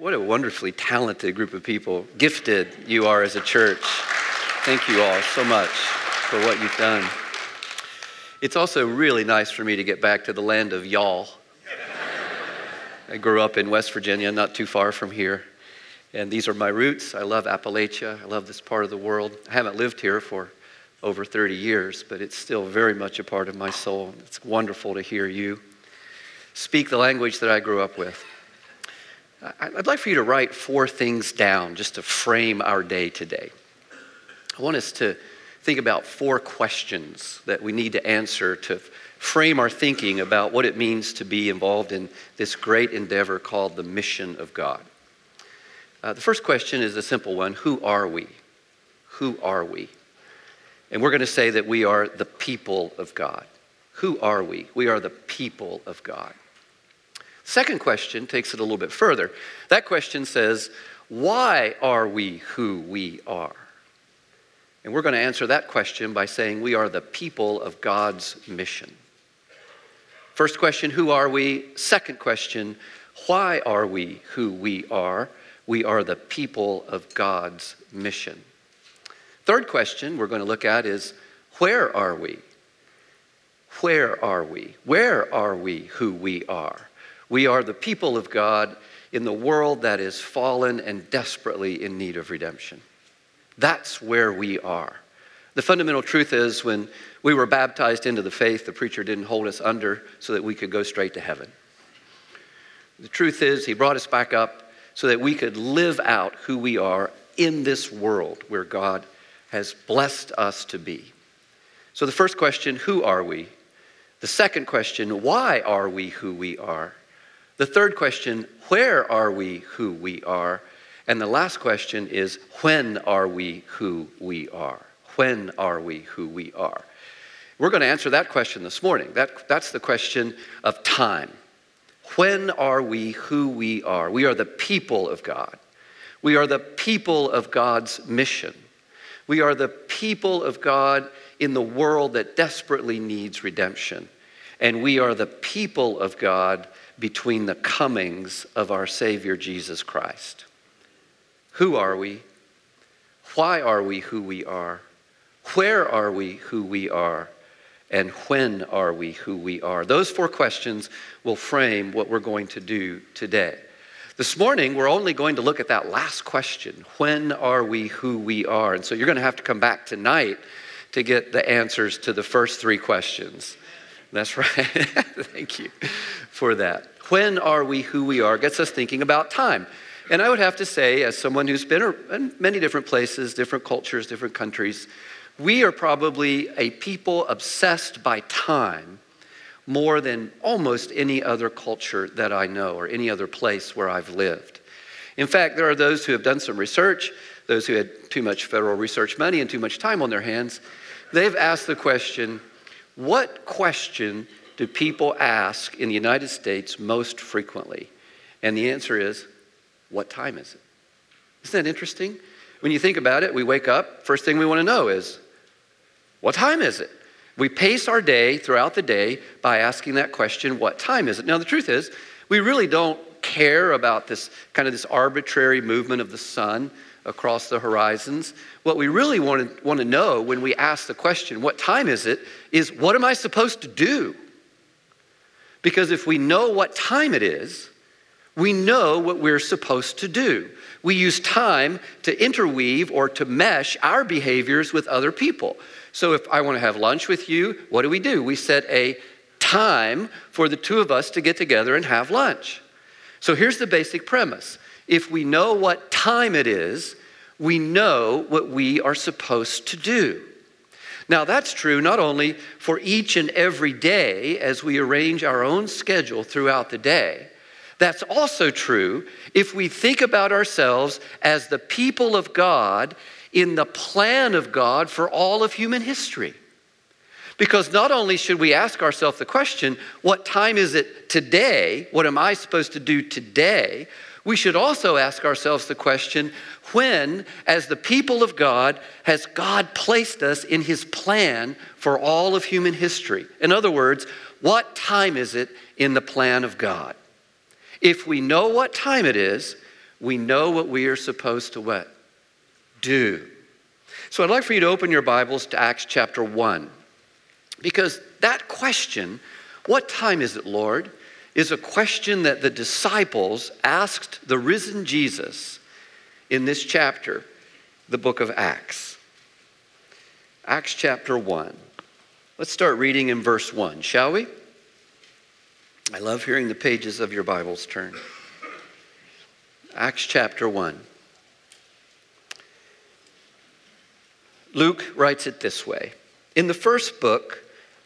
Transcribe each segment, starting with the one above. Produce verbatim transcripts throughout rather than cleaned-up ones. What a wonderfully talented group of people, gifted you are as a church. Thank you all so much for what you've done. It's also really nice for me to get back to the land of y'all. I grew up in West Virginia, not too far from here. And these are my roots. I love Appalachia. I love this part of the world. I haven't lived here for over thirty years, but it's still very much a part of my soul. It's wonderful to hear you speak the language that I grew up with. I'd like for you to write four things down just to frame our day today. I want us to think about four questions that we need to answer to frame our thinking about what it means to be involved in this great endeavor called the mission of God. Uh, the first question is a simple one. Who are we? Who are we? And we're going to say that we are the people of God. Who are we? We are the people of God. Second question takes it a little bit further. That question says, why are we who we are? And we're going to answer that question by saying we are the people of God's mission. First question, who are we? Second question, why are we who we are? We are the people of God's mission. Third question we're going to look at is, where are we? Where are we? Where are we who we are? We are the people of God in the world that is fallen and desperately in need of redemption. That's where we are. The fundamental truth is when we were baptized into the faith, the preacher didn't hold us under so that we could go straight to heaven. The truth is he brought us back up so that we could live out who we are in this world where God has blessed us to be. So the first question, who are we? The second question, why are we who we are? The third question, where are we who we are? And the last question is, when are we who we are? When are we who we are? We're going to answer that question this morning. That, that's the question of time. When are we who we are? We are the people of God. We are the people of God's mission. We are the people of God in the world that desperately needs redemption. And we are the people of God between the comings of our Savior Jesus Christ. Who are we? Why are we who we are? Where are we who we are? And when are we who we are? Those four questions will frame what we're going to do today. This morning, we're only going to look at that last question. When are we who we are? And so you're going to have to come back tonight to get the answers to the first three questions. That's right. Thank you for that. When are we who we are gets us thinking about time. And I would have to say, as someone who's been in many different places, different cultures, different countries, we are probably a people obsessed by time more than almost any other culture that I know or any other place where I've lived. In fact, there are those who have done some research, those who had too much federal research money and too much time on their hands. They've asked the question, what question do people ask in the United States most frequently? And the answer is, what time is it? Isn't that interesting? When you think about it, we wake up, first thing we want to know is, what time is it? We pace our day throughout the day by asking that question, what time is it? Now, the truth is, we really don't care about this kind of this arbitrary movement of the sun across the horizons. What we really want to, want to know when we ask the question, what time is it, is what am I supposed to do? Because if we know what time it is, we know what we're supposed to do. We use time to interweave or to mesh our behaviors with other people. So if I want to have lunch with you, what do we do? We set a time for the two of us to get together and have lunch. So here's the basic premise. If we know what time it is, we know what we are supposed to do. Now, that's true not only for each and every day as we arrange our own schedule throughout the day. That's also true if we think about ourselves as the people of God in the plan of God for all of human history. Because not only should we ask ourselves the question, what time is it today? What am I supposed to do today? We should also ask ourselves the question, when, as the people of God, has God placed us in his plan for all of human history? In other words, what time is it in the plan of God? If we know what time it is, we know what we are supposed to what? Do. So I'd like for you to open your Bibles to Acts chapter one, because that question, what time is it, Lord, is a question that the disciples asked the risen Jesus in this chapter, the book of Acts. Acts chapter one. Let's start reading in verse one, shall we? I love hearing the pages of your Bibles turn. Acts chapter one. Luke writes it this way. In the first book,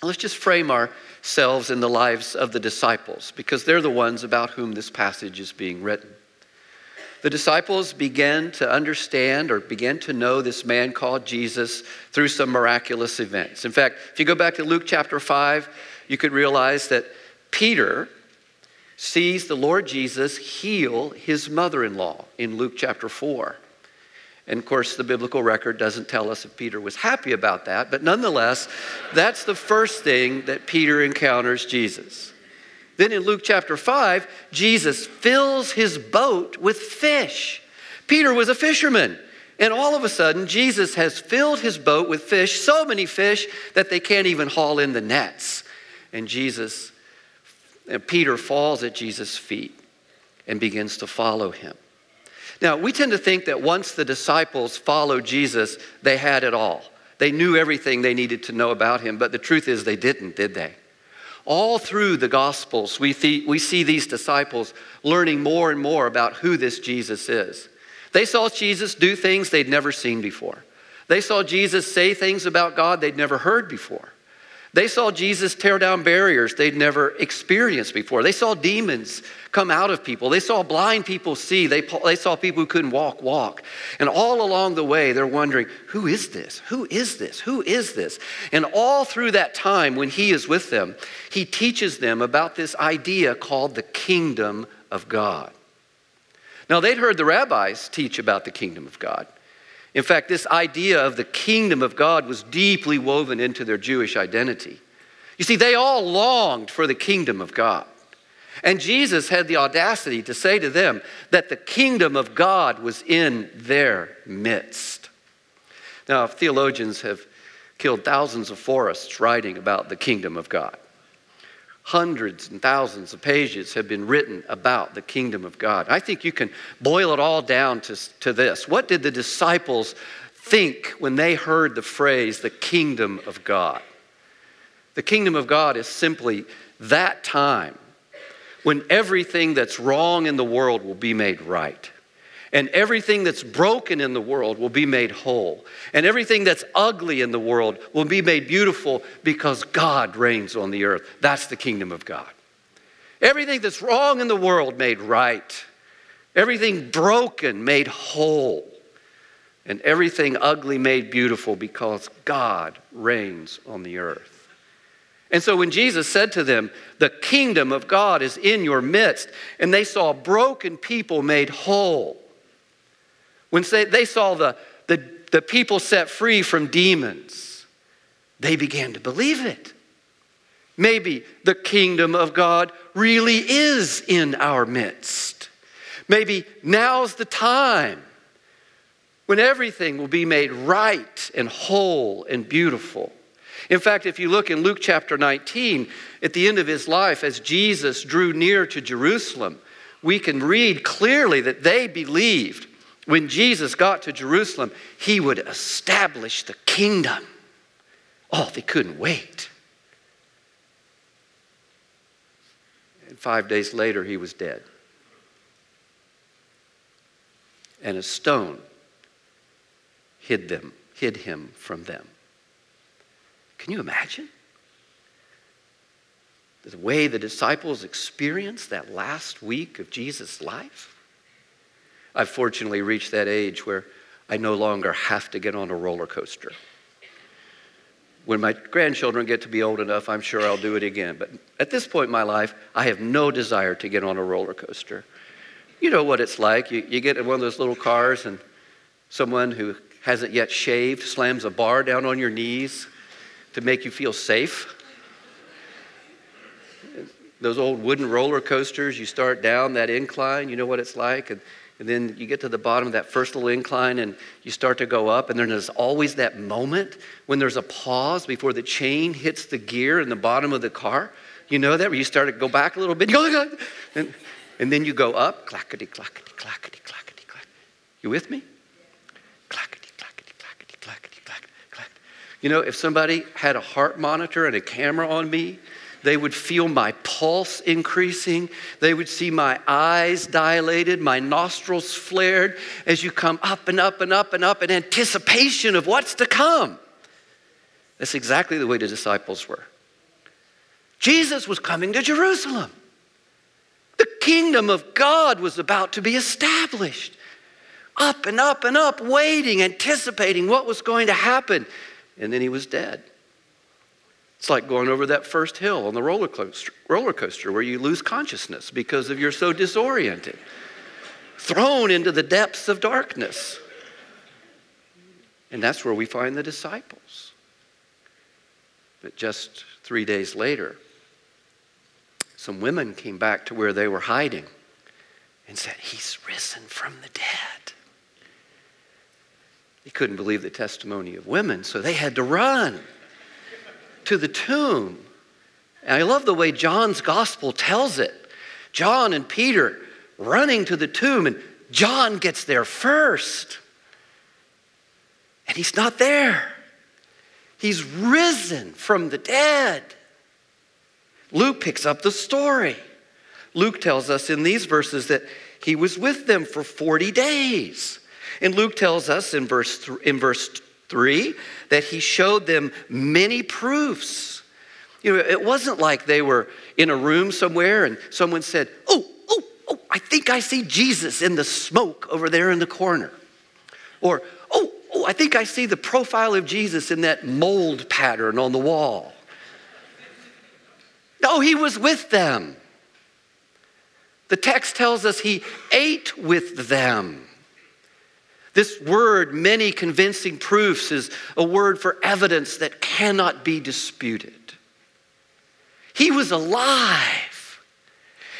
Let's just frame ourselves in the lives of the disciples, because they're the ones about whom this passage is being written. The disciples began to understand or began to know this man called Jesus through some miraculous events. In fact, if you go back to Luke chapter five, you could realize that Peter sees the Lord Jesus heal his mother-in-law in Luke chapter four. And of course, the biblical record doesn't tell us if Peter was happy about that, but nonetheless, that's the first thing that Peter encounters Jesus. Then in Luke chapter five, Jesus fills his boat with fish. Peter was a fisherman, and all of a sudden, Jesus has filled his boat with fish, so many fish that they can't even haul in the nets. And Jesus, and Peter falls at Jesus' feet and begins to follow him. Now, we tend to think that once the disciples followed Jesus, they had it all. They knew everything they needed to know about him, but the truth is they didn't, did they? All through the Gospels, we, th- we see these disciples learning more and more about who this Jesus is. They saw Jesus do things they'd never seen before. They saw Jesus say things about God they'd never heard before. They saw Jesus tear down barriers they'd never experienced before. They saw demons come out of people. They saw blind people see. They, they saw people who couldn't walk, walk. And all along the way, they're wondering, who is this? Who is this? Who is this? And all through that time when he is with them, he teaches them about this idea called the kingdom of God. Now, they'd heard the rabbis teach about the kingdom of God. In fact, this idea of the kingdom of God was deeply woven into their Jewish identity. You see, they all longed for the kingdom of God. And Jesus had the audacity to say to them that the kingdom of God was in their midst. Now, theologians have killed thousands of forests writing about the kingdom of God. Hundreds and thousands of pages have been written about the kingdom of God. I think you can boil it all down to, to this. What did the disciples think when they heard the phrase, the kingdom of God? The kingdom of God is simply that time when everything that's wrong in the world will be made right. And everything that's broken in the world will be made whole. And everything that's ugly in the world will be made beautiful because God reigns on the earth. That's the kingdom of God. Everything that's wrong in the world made right. Everything broken made whole. And everything ugly made beautiful because God reigns on the earth. And so when Jesus said to them, the kingdom of God is in your midst, and they saw broken people made whole. When they saw the, the, the people set free from demons, they began to believe it. Maybe the kingdom of God really is in our midst. Maybe now's the time when everything will be made right and whole and beautiful. In fact, if you look in Luke chapter nineteen, at the end of his life, as Jesus drew near to Jerusalem, we can read clearly that they believed when Jesus got to Jerusalem, he would establish the kingdom. Oh, they couldn't wait. And five days later, he was dead. And a stone hid them, hid him from them. Can you imagine? The way the disciples experienced that last week of Jesus' life? I've fortunately reached that age where I no longer have to get on a roller coaster. When my grandchildren get to be old enough, I'm sure I'll do it again. But at this point in my life, I have no desire to get on a roller coaster. You know what it's like. You, you get in one of those little cars and someone who hasn't yet shaved slams a bar down on your knees to make you feel safe. Those old wooden roller coasters, you start down that incline, you know what it's like. And, and then you get to the bottom of that first little incline and you start to go up, and then there's always that moment when there's a pause before the chain hits the gear in the bottom of the car. You know that, where you start to go back a little bit, and, and then you go up, clackety, clackety, clackety, clackety, clack. You with me? Clackety, clackety, clackety, clackety, clackety, clackety. You know, if somebody had a heart monitor and a camera on me, they would feel my pulse increasing. They would see my eyes dilated, my nostrils flared as you come up and up and up and up in anticipation of what's to come. That's exactly the way the disciples were. Jesus was coming to Jerusalem. The kingdom of God was about to be established. Up and up and up, waiting, anticipating what was going to happen. And then he was dead. It's like going over that first hill on the roller coaster, roller coaster where you lose consciousness because of you're so disoriented, thrown into the depths of darkness. And that's where we find the disciples. But just three days later, some women came back to where they were hiding and said, "He's risen from the dead." They couldn't believe the testimony of women, so they had to run to the tomb. And I love the way John's gospel tells it. John and Peter running to the tomb, and John gets there first. And he's not there. He's risen from the dead. Luke picks up the story. Luke tells us in these verses that he was with them for forty days. And Luke tells us in verse th- in verse Three, that he showed them many proofs. You know, it wasn't like they were in a room somewhere and someone said, oh, oh, oh, I think I see Jesus in the smoke over there in the corner. Or, oh, oh, I think I see the profile of Jesus in that mold pattern on the wall. No, he was with them. The text tells us he ate with them. This word, many convincing proofs, is a word for evidence that cannot be disputed. He was alive.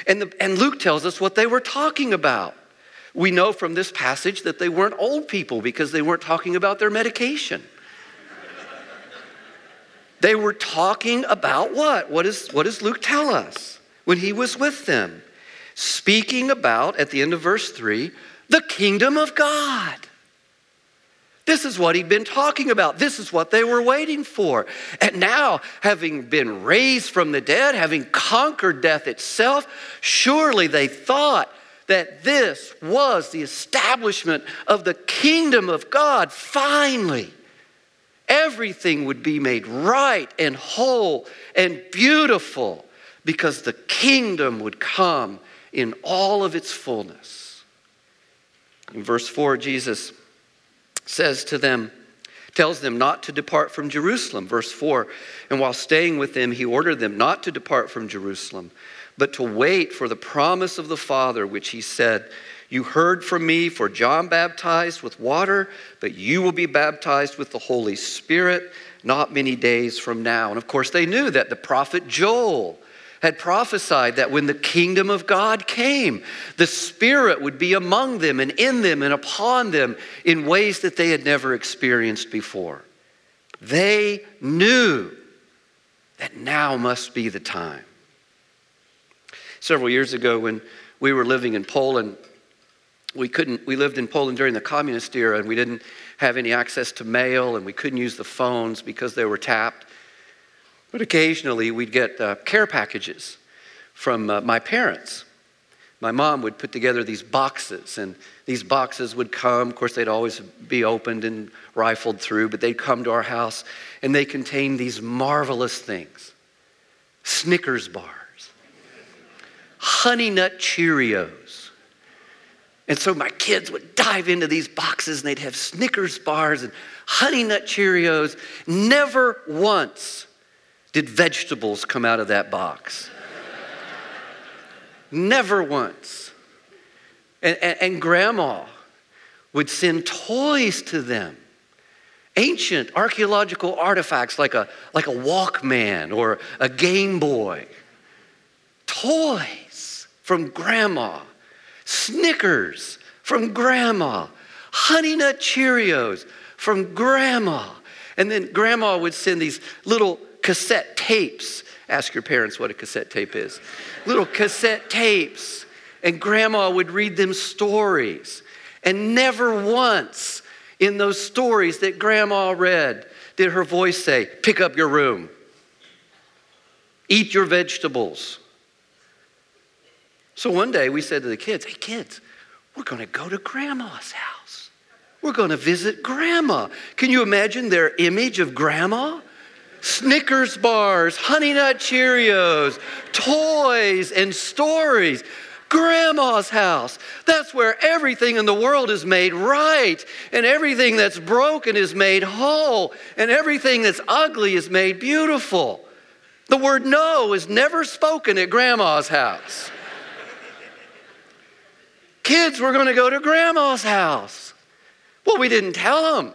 And, the, and Luke tells us what they were talking about. We know from this passage that they weren't old people because they weren't talking about their medication. They were talking about what? What, is, what does Luke tell us when he was with them? Speaking about, at the end of verse three, the kingdom of God. This is what he'd been talking about. This is what they were waiting for. And now, having been raised from the dead, having conquered death itself, surely they thought that this was the establishment of the kingdom of God. Finally, everything would be made right and whole and beautiful because the kingdom would come in all of its fullness. In verse four, Jesus says to them, tells them not to depart from Jerusalem. Verse four, and while staying with them, he ordered them not to depart from Jerusalem, but to wait for the promise of the Father, which he said, you heard from me, for John baptized with water, but you will be baptized with the Holy Spirit not many days from now. And of course, they knew that the prophet Joel had prophesied that when the kingdom of God came, the Spirit would be among them and in them and upon them in ways that they had never experienced before. They knew that now must be the time. Several years ago when we were living in Poland, we couldn't, we lived in Poland during the communist era, and we didn't have any access to mail, and we couldn't use the phones because they were tapped. But occasionally we'd get uh, care packages from uh, my parents. My mom would put together these boxes, and these boxes would come. Of course, they'd always be opened and rifled through, but they'd come to our house, and they contained these marvelous things. Snickers bars, Honey Nut Cheerios, And so my kids would dive into these boxes and they'd have Snickers bars and Honey Nut Cheerios. Never once did vegetables come out of that box. Never once. And, and, and grandma would send toys to them. Ancient archaeological artifacts like a, like a Walkman or a Game Boy. Toys from grandma. Snickers from grandma. Honey Nut Cheerios from grandma. And then grandma would send these little cassette tapes. Ask your parents what a cassette tape is. Little cassette tapes. And grandma would read them stories. And never once in those stories that grandma read did her voice say, pick up your room. Eat your vegetables. So one day we said to the kids, hey kids, we're going to go to grandma's house. We're going to visit grandma. Can you imagine their image of grandma? Snickers bars, Honey Nut Cheerios, toys and stories. Grandma's house. That's where everything in the world is made right, and everything that's broken is made whole, and everything that's ugly is made beautiful. The word no is never spoken at grandma's house. Kids, we're going to go to grandma's house. Well, we didn't tell them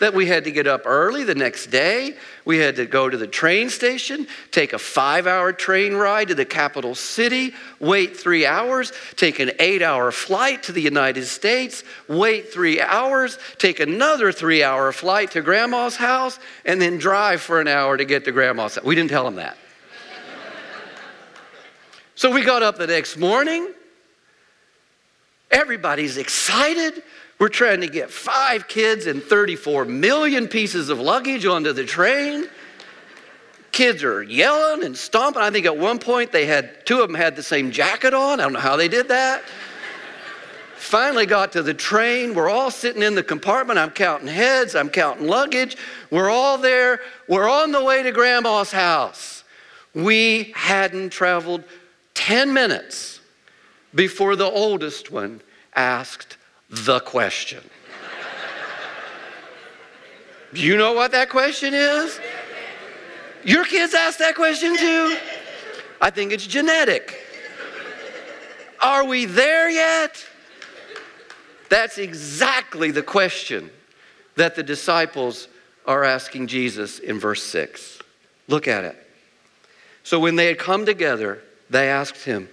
that we had to get up early the next day. We had to go to the train station, take a five-hour train ride to the capital city, wait three hours, take an eight-hour flight to the United States, wait three hours, take another three-hour flight to grandma's house, and then drive for an hour to get to grandma's house. We didn't tell them that. So we got up the next morning. Everybody's excited. We're trying to get five kids and thirty-four million pieces of luggage onto the train. Kids are yelling and stomping. I think at one point they had, two of them had the same jacket on. I don't know how they did that. Finally got to the train. We're all sitting in the compartment. I'm counting heads. I'm counting luggage. We're all there. We're on the way to grandma's house. We hadn't traveled ten minutes before the oldest one asked the question. You know what that question is? Your kids ask that question too? I think it's genetic. Are we there yet? That's exactly the question that the disciples are asking Jesus in verse six. Look at it. So when they had come together, they asked him,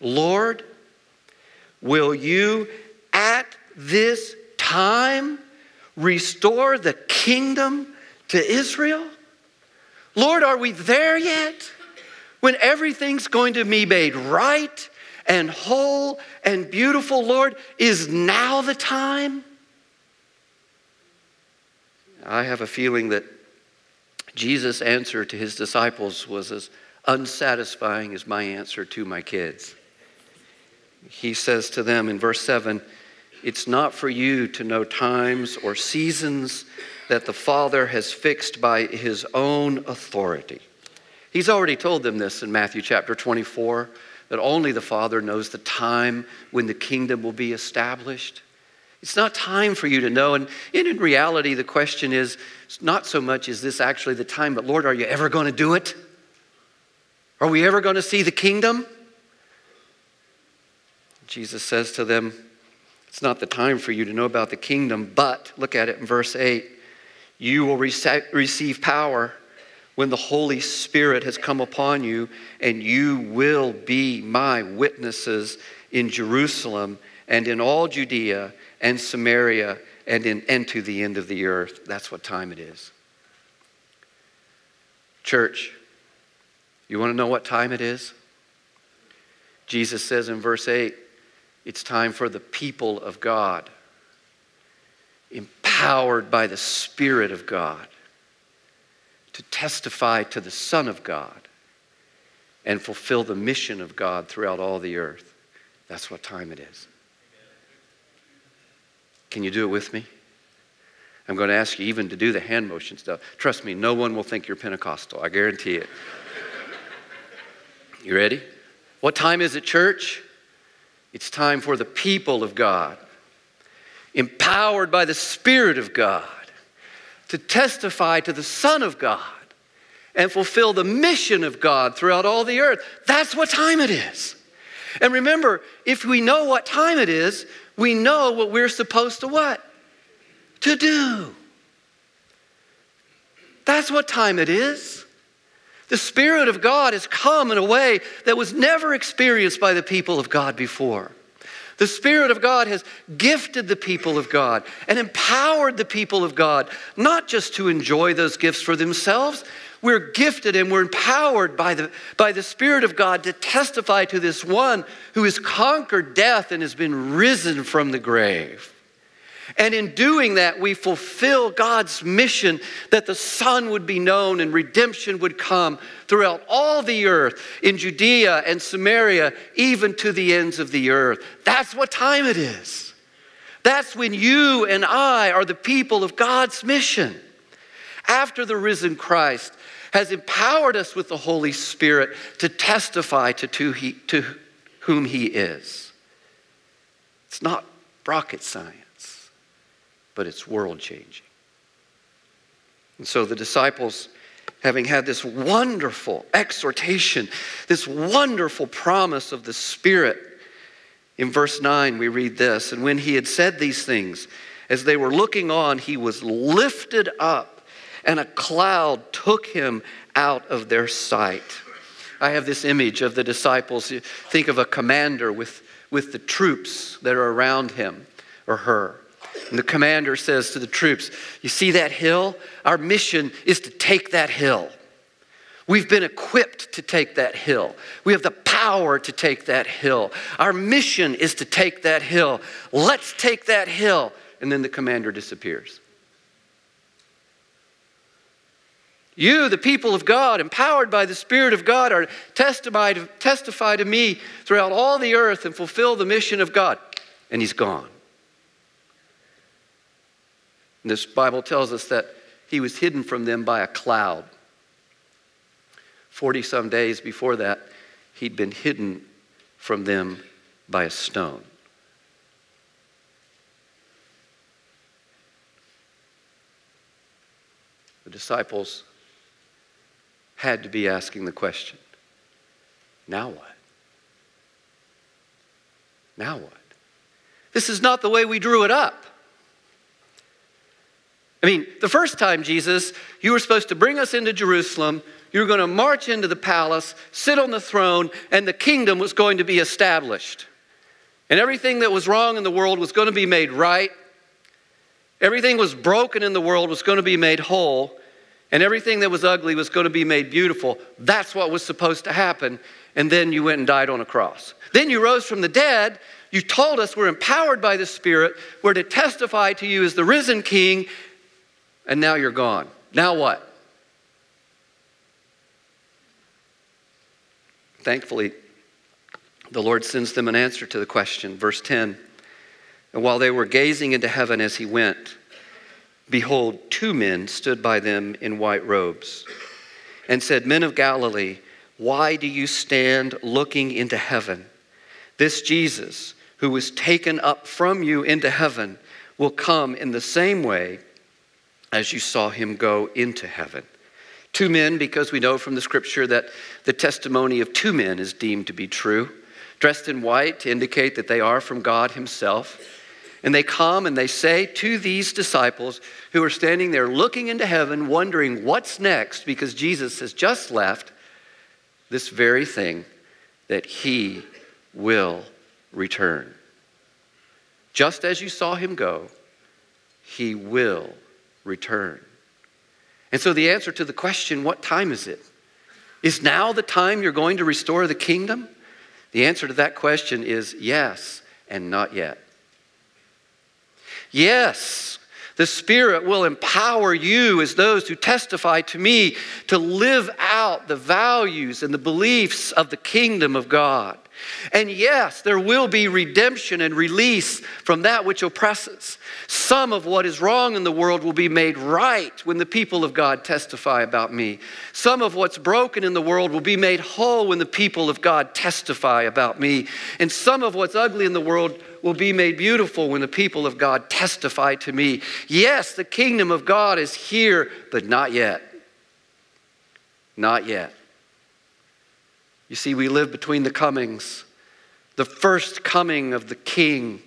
Lord, will you at this time restore the kingdom to Israel? Lord, are we there yet? When everything's going to be made right and whole and beautiful, Lord, is now the time? I have a feeling that Jesus' answer to his disciples was as unsatisfying as my answer to my kids. He says to them in verse seven, it's not for you to know times or seasons that the Father has fixed by his own authority. He's already told them this in Matthew chapter twenty-four, that only the Father knows the time when the kingdom will be established. It's not time for you to know. And in reality, the question is, it's not so much is this actually the time, but Lord, are you ever going to do it? Are we ever going to see the kingdom? Jesus says to them, it's not the time for you to know about the kingdom, but look at it in verse eight. You will receive power when the Holy Spirit has come upon you, and you will be my witnesses in Jerusalem and in all Judea and Samaria and, in, and to the end of the earth. That's what time it is. Church, you want to know what time it is? Jesus says in verse eight, it's time for the people of God, empowered by the Spirit of God, to testify to the Son of God and fulfill the mission of God throughout all the earth. That's what time it is. Can you do it with me? I'm going to ask you even to do the hand motion stuff. Trust me, no one will think you're Pentecostal. I guarantee it. You ready? What time is it, church? It's time for the people of God, empowered by the Spirit of God, to testify to the Son of God and fulfill the mission of God throughout all the earth. That's what time it is. And remember, if we know what time it is, we know what we're supposed to what? To do. That's what time it is. The Spirit of God has come in a way that was never experienced by the people of God before. The Spirit of God has gifted the people of God and empowered the people of God, not just to enjoy those gifts for themselves. We're gifted and we're empowered by the, by the Spirit of God to testify to this one who has conquered death and has been risen from the grave. And in doing that, we fulfill God's mission that the Son would be known and redemption would come throughout all the earth, in Judea and Samaria, even to the ends of the earth. That's what time it is. That's when you and I are the people of God's mission. After the risen Christ has empowered us with the Holy Spirit to testify to, to, he, to whom he is. It's not rocket science, but it's world-changing. And so the disciples, having had this wonderful exhortation, this wonderful promise of the Spirit, in verse nine we read this, "And when he had said these things, as they were looking on, he was lifted up, and a cloud took him out of their sight." I have this image of the disciples. Think of a commander with, with the troops that are around him or her. And the commander says to the troops, "You see that hill? Our mission is to take that hill. We've been equipped to take that hill. We have the power to take that hill. Our mission is to take that hill. Let's take that hill." And then the commander disappears. You, the people of God, empowered by the Spirit of God, are testify to, testify to me throughout all the earth and fulfill the mission of God. And he's gone. This Bible tells us that he was hidden from them by a cloud. Forty-some days before that, he'd been hidden from them by a stone. The disciples had to be asking the question, now what? Now what? This is not the way we drew it up. I mean, the first time, Jesus, you were supposed to bring us into Jerusalem, you were going to march into the palace, sit on the throne, and the kingdom was going to be established. And everything that was wrong in the world was going to be made right. Everything was broken in the world was going to be made whole. And everything that was ugly was going to be made beautiful. That's what was supposed to happen. And then you went and died on a cross. Then you rose from the dead. You told us we're empowered by the Spirit. We're to testify to you as the risen King. And now you're gone. Now what? Thankfully, the Lord sends them an answer to the question. Verse ten, "And while they were gazing into heaven as he went, behold, two men stood by them in white robes and said, 'Men of Galilee, why do you stand looking into heaven? This Jesus, who was taken up from you into heaven, will come in the same way as you saw him go into heaven.'" Two men, because we know from the scripture that the testimony of two men is deemed to be true, dressed in white to indicate that they are from God himself. And they come and they say to these disciples who are standing there looking into heaven, wondering what's next, because Jesus has just left, this very thing, that he will return. Just as you saw him go, he will return. Return. And so the answer to the question, what time is it? Is now the time you're going to restore the kingdom? The answer to that question is yes and not yet. Yes, The Spirit will empower you as those who testify to me to live out the values and the beliefs of the kingdom of God. And yes, there will be redemption and release from that which oppresses. Some of what is wrong in the world will be made right when the people of God testify about me. Some of what's broken in the world will be made whole when the people of God testify about me. And some of what's ugly in the world will be made beautiful when the people of God testify to me. Yes, the kingdom of God is here, but not yet. Not yet. You see, we live between the comings, the first coming of the King,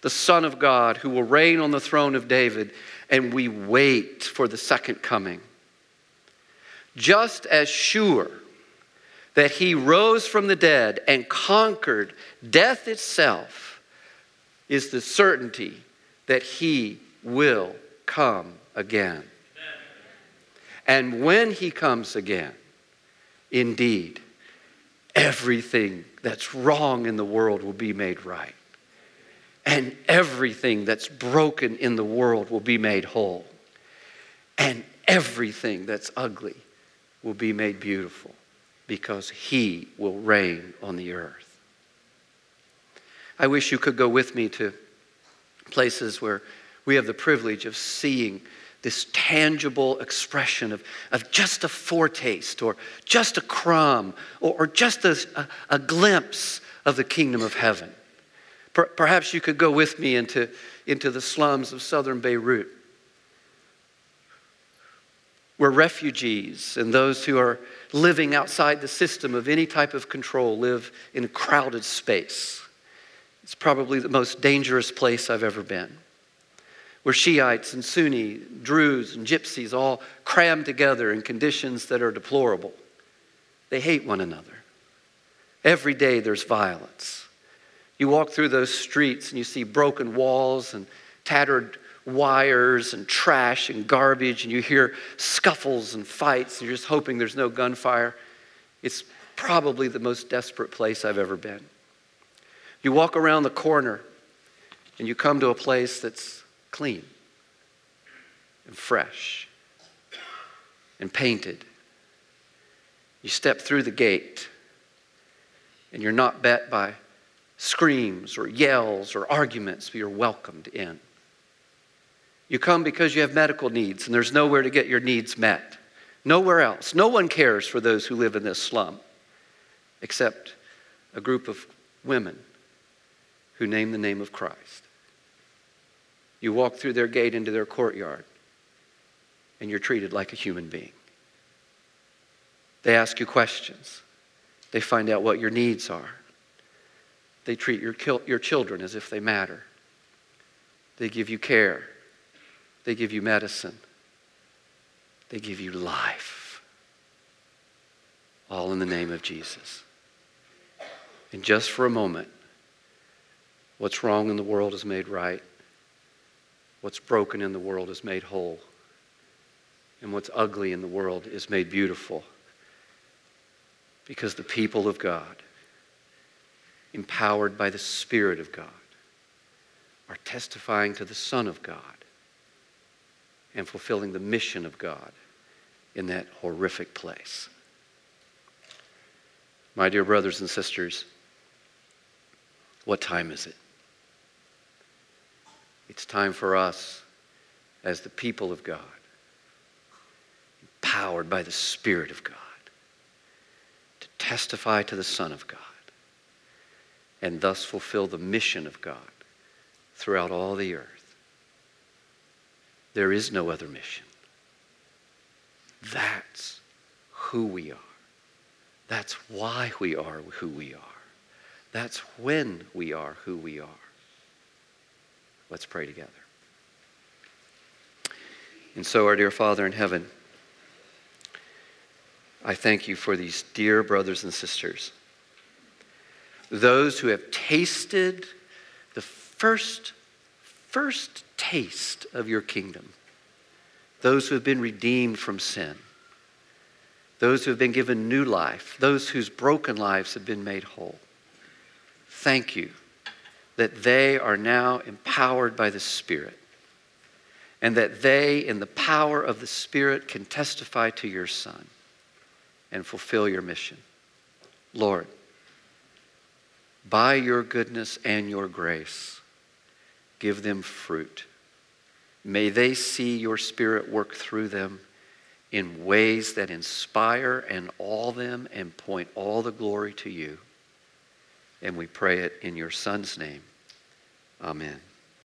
the Son of God, who will reign on the throne of David, and we wait for the second coming. Just as sure that he rose from the dead and conquered death itself is the certainty that he will come again. And when he comes again, indeed, everything that's wrong in the world will be made right. And everything that's broken in the world will be made whole. And everything that's ugly will be made beautiful, because he will reign on the earth. I wish you could go with me to places where we have the privilege of seeing this tangible expression of, of just a foretaste, or just a crumb, or, or just a, a, a glimpse of the kingdom of heaven. Per, perhaps you could go with me into, into the slums of southern Beirut, where refugees and those who are living outside the system of any type of control live in a crowded space. It's probably the most dangerous place I've ever been, where Shiites and Sunni, Druze and Gypsies all crammed together in conditions that are deplorable. They hate one another. Every day there's violence. You walk through those streets and you see broken walls and tattered wires and trash and garbage, and you hear scuffles and fights, and you're just hoping there's no gunfire. It's probably the most desperate place I've ever been. You walk around the corner and you come to a place that's clean and fresh and painted. You step through the gate and you're not met by screams or yells or arguments, but you're welcomed in. You come because you have medical needs and there's nowhere to get your needs met. Nowhere else. No one cares for those who live in this slum except a group of women who name the name of Christ. You walk through their gate into their courtyard, and you're treated like a human being. They ask you questions. They find out what your needs are. They treat your your children as if they matter. They give you care. They give you medicine. They give you life. All in the name of Jesus. And just for a moment, what's wrong in the world is made right. What's broken in the world is made whole. And what's ugly in the world is made beautiful. Because the people of God, empowered by the Spirit of God, are testifying to the Son of God and fulfilling the mission of God in that horrific place. My dear brothers and sisters, what time is it? It's time for us, as the people of God, empowered by the Spirit of God, to testify to the Son of God and thus fulfill the mission of God throughout all the earth. There is no other mission. That's who we are. That's why we are who we are. That's when we are who we are. Let's pray together. And so, our dear Father in heaven, I thank you for these dear brothers and sisters, those who have tasted the first, first taste of your kingdom, those who have been redeemed from sin, those who have been given new life, those whose broken lives have been made whole. Thank you that they are now empowered by the Spirit and that they, in the power of the Spirit, can testify to your Son and fulfill your mission. Lord, by your goodness and your grace, give them fruit. May they see your Spirit work through them in ways that inspire and awe them and point all the glory to you. And we pray it in your Son's name. Amen.